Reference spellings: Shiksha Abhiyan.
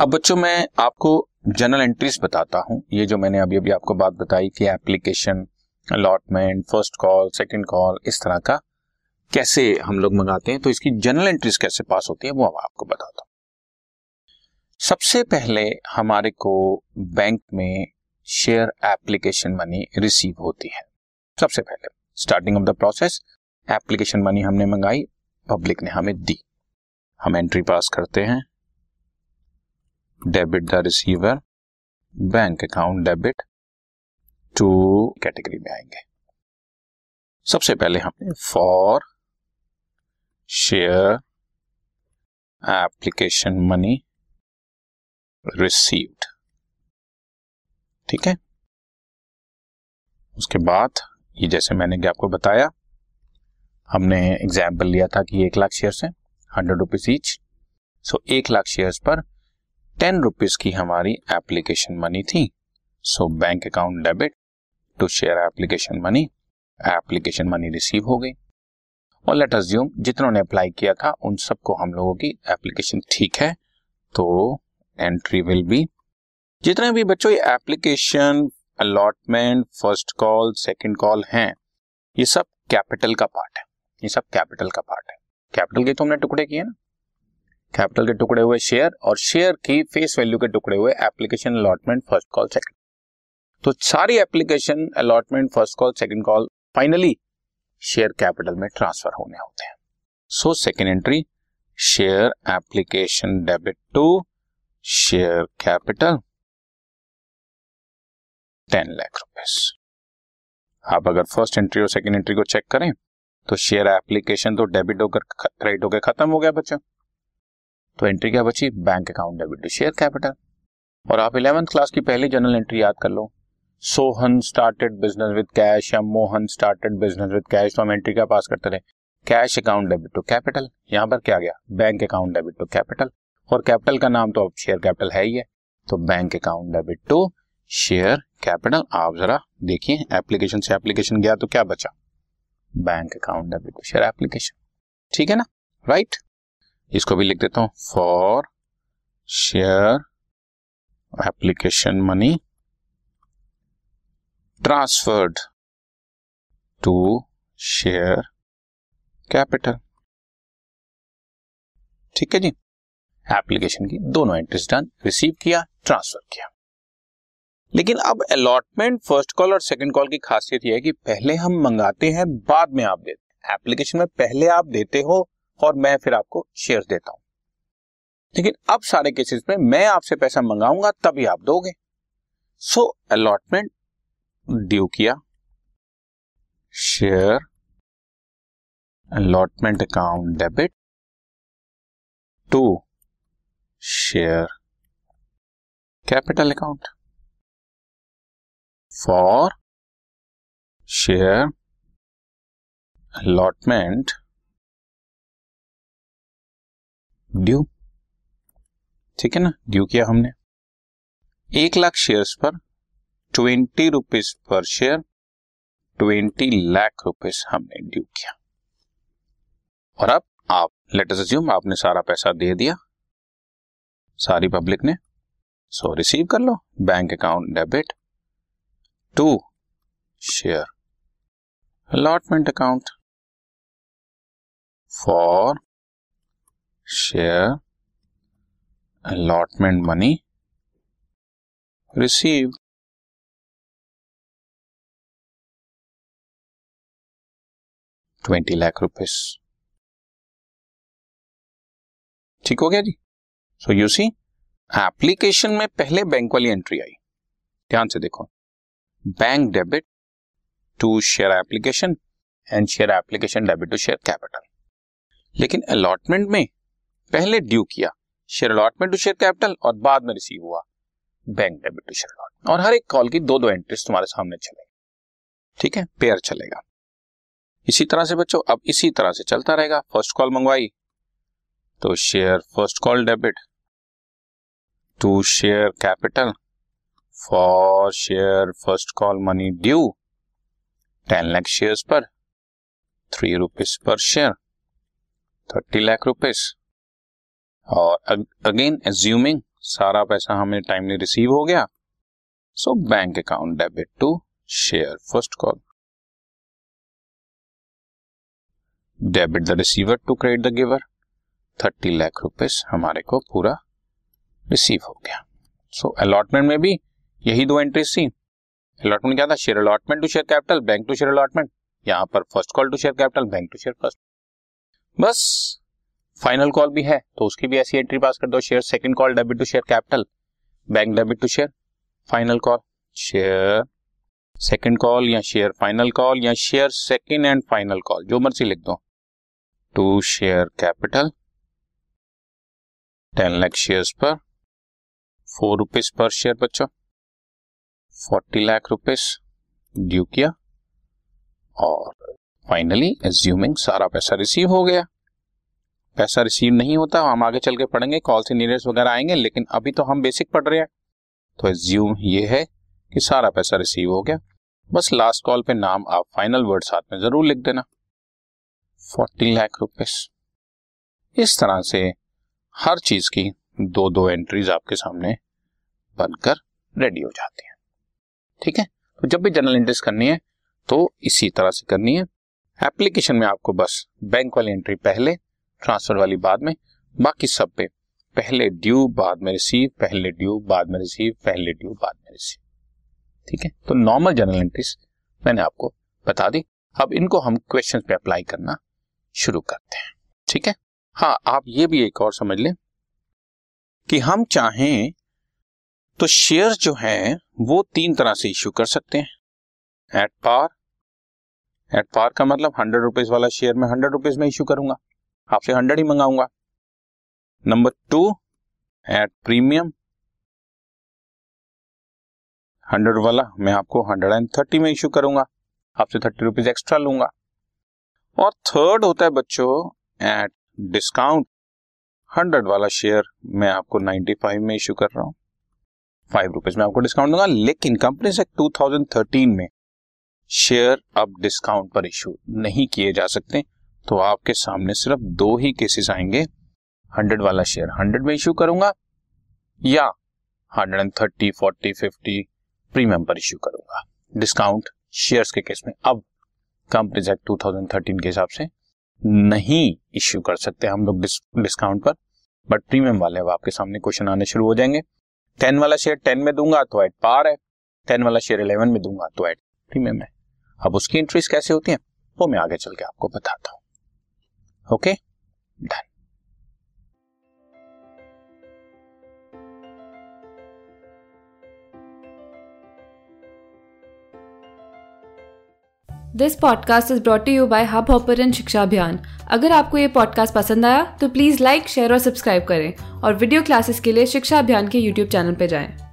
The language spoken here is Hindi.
अब बच्चों मैं आपको जनरल एंट्रीज बताता हूं। ये जो मैंने अभी अभी आपको बात बताई कि application, allotment, first call, second call, इस तरह का कैसे हम लोग मंगाते हैं, तो इसकी जनरल एंट्रीज कैसे पास होती है वो अब आपको बताता हूं। सबसे पहले हमारे को बैंक में शेयर एप्लीकेशन मनी रिसीव होती है। सबसे पहले starting of the process application money हमने मंगाई, पब्लिक ने हमें दी, हम एंट्री पास करते हैं, debit the receiver, bank account debit to category में आएंगे। सबसे पहले हमने for share application money received, ठीक है। उसके बाद ये जैसे मैंने क्या आपको बताया, हमने एग्जाम्पल लिया था कि 1 लाख शेयर्स हैं, 100 rupees each, so 1 lakh shares पर 10 रुपीज की हमारी एप्लीकेशन मनी थी। So bank account debit to share application money receive हो गई। और लेट अस्यूम जितनों ने अप्लाई किया था उन सबको हम लोगों की एप्लीकेशन ठीक है, तो एंट्री विल बी जितने भी बच्चों ये application, allotment, first call, second call हैं, ये सब कैपिटल का पार्ट है, ये सब कैपिटल का पार्ट है। कैपिटल के तो हमने टुकड़े किए ना, कैपिटल के टुकड़े हुए शेयर और शेयर की फेस वैल्यू के टुकड़े हुए application, allotment, first call, second. तो सारी application, allotment, first call, second call finally share capital में ट्रांसफर होने होते हैं। So second entry share application debit to share capital 10 lakh rupees. आप अगर फर्स्ट एंट्री और सेकंड एंट्री को चेक करें तो शेयर एप्लीकेशन तो डेबिट होकर क्रेडिट होकर खत्म हो गया बच्चों, तो एंट्री क्या बची, bank account debit to share capital. और आप 11th क्लास की पहली जनरल एंट्री याद कर लो, Sohan started business with cash या Mohan started business with cash, तो हम एंट्री क्या पास करते रहे, cash account debit to capital. यहाँ पर क्या गया, bank account debit to capital, और कैपिटल का नाम तो अब शेयर कैपिटल है ही है, तो bank account debit to share capital. आप जरा देखिए एप्लीकेशन से एप्लीकेशन गया तो क्या बचा, bank account debit to share application, ठीक है ना, राइट। इसको भी लिख देता हूं, for share application money transferred to share capital, ठीक है जी। एप्लीकेशन की दोनों एंट्रीज डन, रिसीव किया, ट्रांसफर किया। लेकिन अब अलॉटमेंट, फर्स्ट कॉल और सेकंड कॉल की खासियत यह है कि पहले हम मंगाते हैं बाद में आप देते हैं। एप्लीकेशन में पहले आप देते हो और मैं फिर आपको शेयर्स देता हूं, लेकिन अब सारे केसेस में मैं आपसे पैसा मंगाऊंगा तभी आप दोगे। सो अलॉटमेंट ड्यू किया, share allotment account debit to share capital account, for share allotment due, ठीक है ना, ड्यू किया हमने। 1 लाख शेयर्स पर 20 rupees per share 20 lakh rupees हमने ड्यू किया। और अब आप लेट अस अस्यूम आपने सारा पैसा दे दिया सारी पब्लिक ने, सो रिसीव कर लो, bank account debit to share allotment account, for share allotment money receive. ₹20 lakh. ठीक हो गया जी। सो यू सी एप्लीकेशन में पहले बैंक वाली एंट्री आई, ध्यान से देखो, bank debit to share application and share application debit to share capital. लेकिन अलॉटमेंट में पहले ड्यू किया share allotment to share capital और बाद में रिसीव हुआ bank debit to share allotment. और हर एक कॉल की दो एंट्रीज तुम्हारे सामने चलेगी, ठीक है, पेयर चलेगा। इसी तरह से बच्चों अब इसी तरह से चलता रहेगा। फर्स्ट कॉल मंगवाई तो share first call debit to share capital, for share first call money due 10 lakh shares पर 3 rupees per share 30 lakh rupees. और अगेन एज्यूमिंग सारा पैसा हमें टाइमली रिसीव हो गया, so bank account debit to share first call, debit the receiver to credit the giver, 30 lakh rupees हमारे को पूरा रिसीव हो गया। सो अलॉटमेंट में भी यही दो एंट्रीज थी। अलॉटमेंट क्या था? Share allotment to share capital, bank to share allotment, यहाँ पर first call to share capital, bank to share first. बस फाइनल कॉल भी है तो उसकी भी ऐसी एंट्री पास कर दो, share second call debit to share capital, bank debit to share, final call share second call या शेयर फाइनल कॉल या share second and final call, जो मर्जी लिख दो, to share capital 10 lakh shares पर 4 रुपीज पर शेयर बच्चों, 40 लाख रुपीज ड्यू किया और फाइनली एज्यूमिंग सारा पैसा रिसीव हो गया। पैसा रिसीव नहीं होता हम आगे चल के पढ़ेंगे, कॉल से नीरेस वगैरह आएंगे, लेकिन अभी तो हम बेसिक पढ़ रहे हैं। तो एज्यूम ये है कि सारा पैसा रिसीव हो गया, बस लास्ट कॉल पे नाम आप फाइनल वर्ड साथ में जरूर लिख देना, 40 लाख रुपीस। इस तरह से हर चीज की दो दो एंट्रीज आपके सामने बनकर रेडी हो जाती है। ठीक है, तो जब भी जनरल एंट्रीज करनी है तो इसी तरह से करनी है। एप्लीकेशन में आपको बस बैंक वाली एंट्री पहले, ट्रांसफर वाली बाद में, बाकी सब पे पहले ड्यू बाद में रिसीव, पहले ड्यू बाद में रिसीव, पहले ड्यू बाद में रिसीव। ठीक है, तो नॉर्मल जनरल एंट्रीज मैंने आपको बता दी, अब इनको हम क्वेश्चन पे अप्लाई करना शुरू करते हैं। ठीक है, हाँ आप ये भी एक और समझ लें कि हम चाहें तो शेयर जो है वो 3 तरह से इश्यू कर सकते हैं। एट पार, एट पार का मतलब 100 रुपीज वाला शेयर में 100 रुपीज में इश्यू करूंगा, आपसे 100 ही मंगाऊंगा। नंबर 2 एट प्रीमियम, 100 वाला मैं आपको 130 में इश्यू करूंगा, आपसे 30 रुपीज एक्स्ट्रा लूंगा। और 3rd होता है बच्चों एट डिस्काउंट, 100 वाला शेयर मैं आपको 95 में इश्यू कर रहा हूँ, 5 रुपीज में आपको डिस्काउंट दूंगा। लेकिन कंपनीज एक्ट 2013 में शेयर अब डिस्काउंट पर इश्यू नहीं किए जा सकते, तो आपके सामने सिर्फ 2 ही केसेस आएंगे। 100 वाला शेयर 100 में इश्यू करूंगा या 130, 40, 50 प्रीमियम पर इश्यू करूंगा। डिस्काउंट शेयर्स के केस में अब कंपनीज एक्ट 2013 के हिसाब से नहीं इश्यू कर सकते हम लोग डिस्काउंट पर, बट प्रीमियम वाले आपके सामने क्वेश्चन आने शुरू हो जाएंगे। 10 वाला शेयर 10 में दूंगा तो एट पार है, 10 वाला शेयर 11 में दूंगा तो एट प्रीमियम है। अब उसकी एंट्रीज कैसे होती है वो मैं आगे चल के आपको बताता हूँ। Okay done. This podcast is brought to you by hub hopper and Shiksha Abhiyan. अगर आपको ये पॉडकास्ट पसंद आया तो प्लीज़ लाइक, शेयर और सब्सक्राइब करें और वीडियो क्लासेस के लिए शिक्षा अभियान के यूट्यूब चैनल पर जाएं।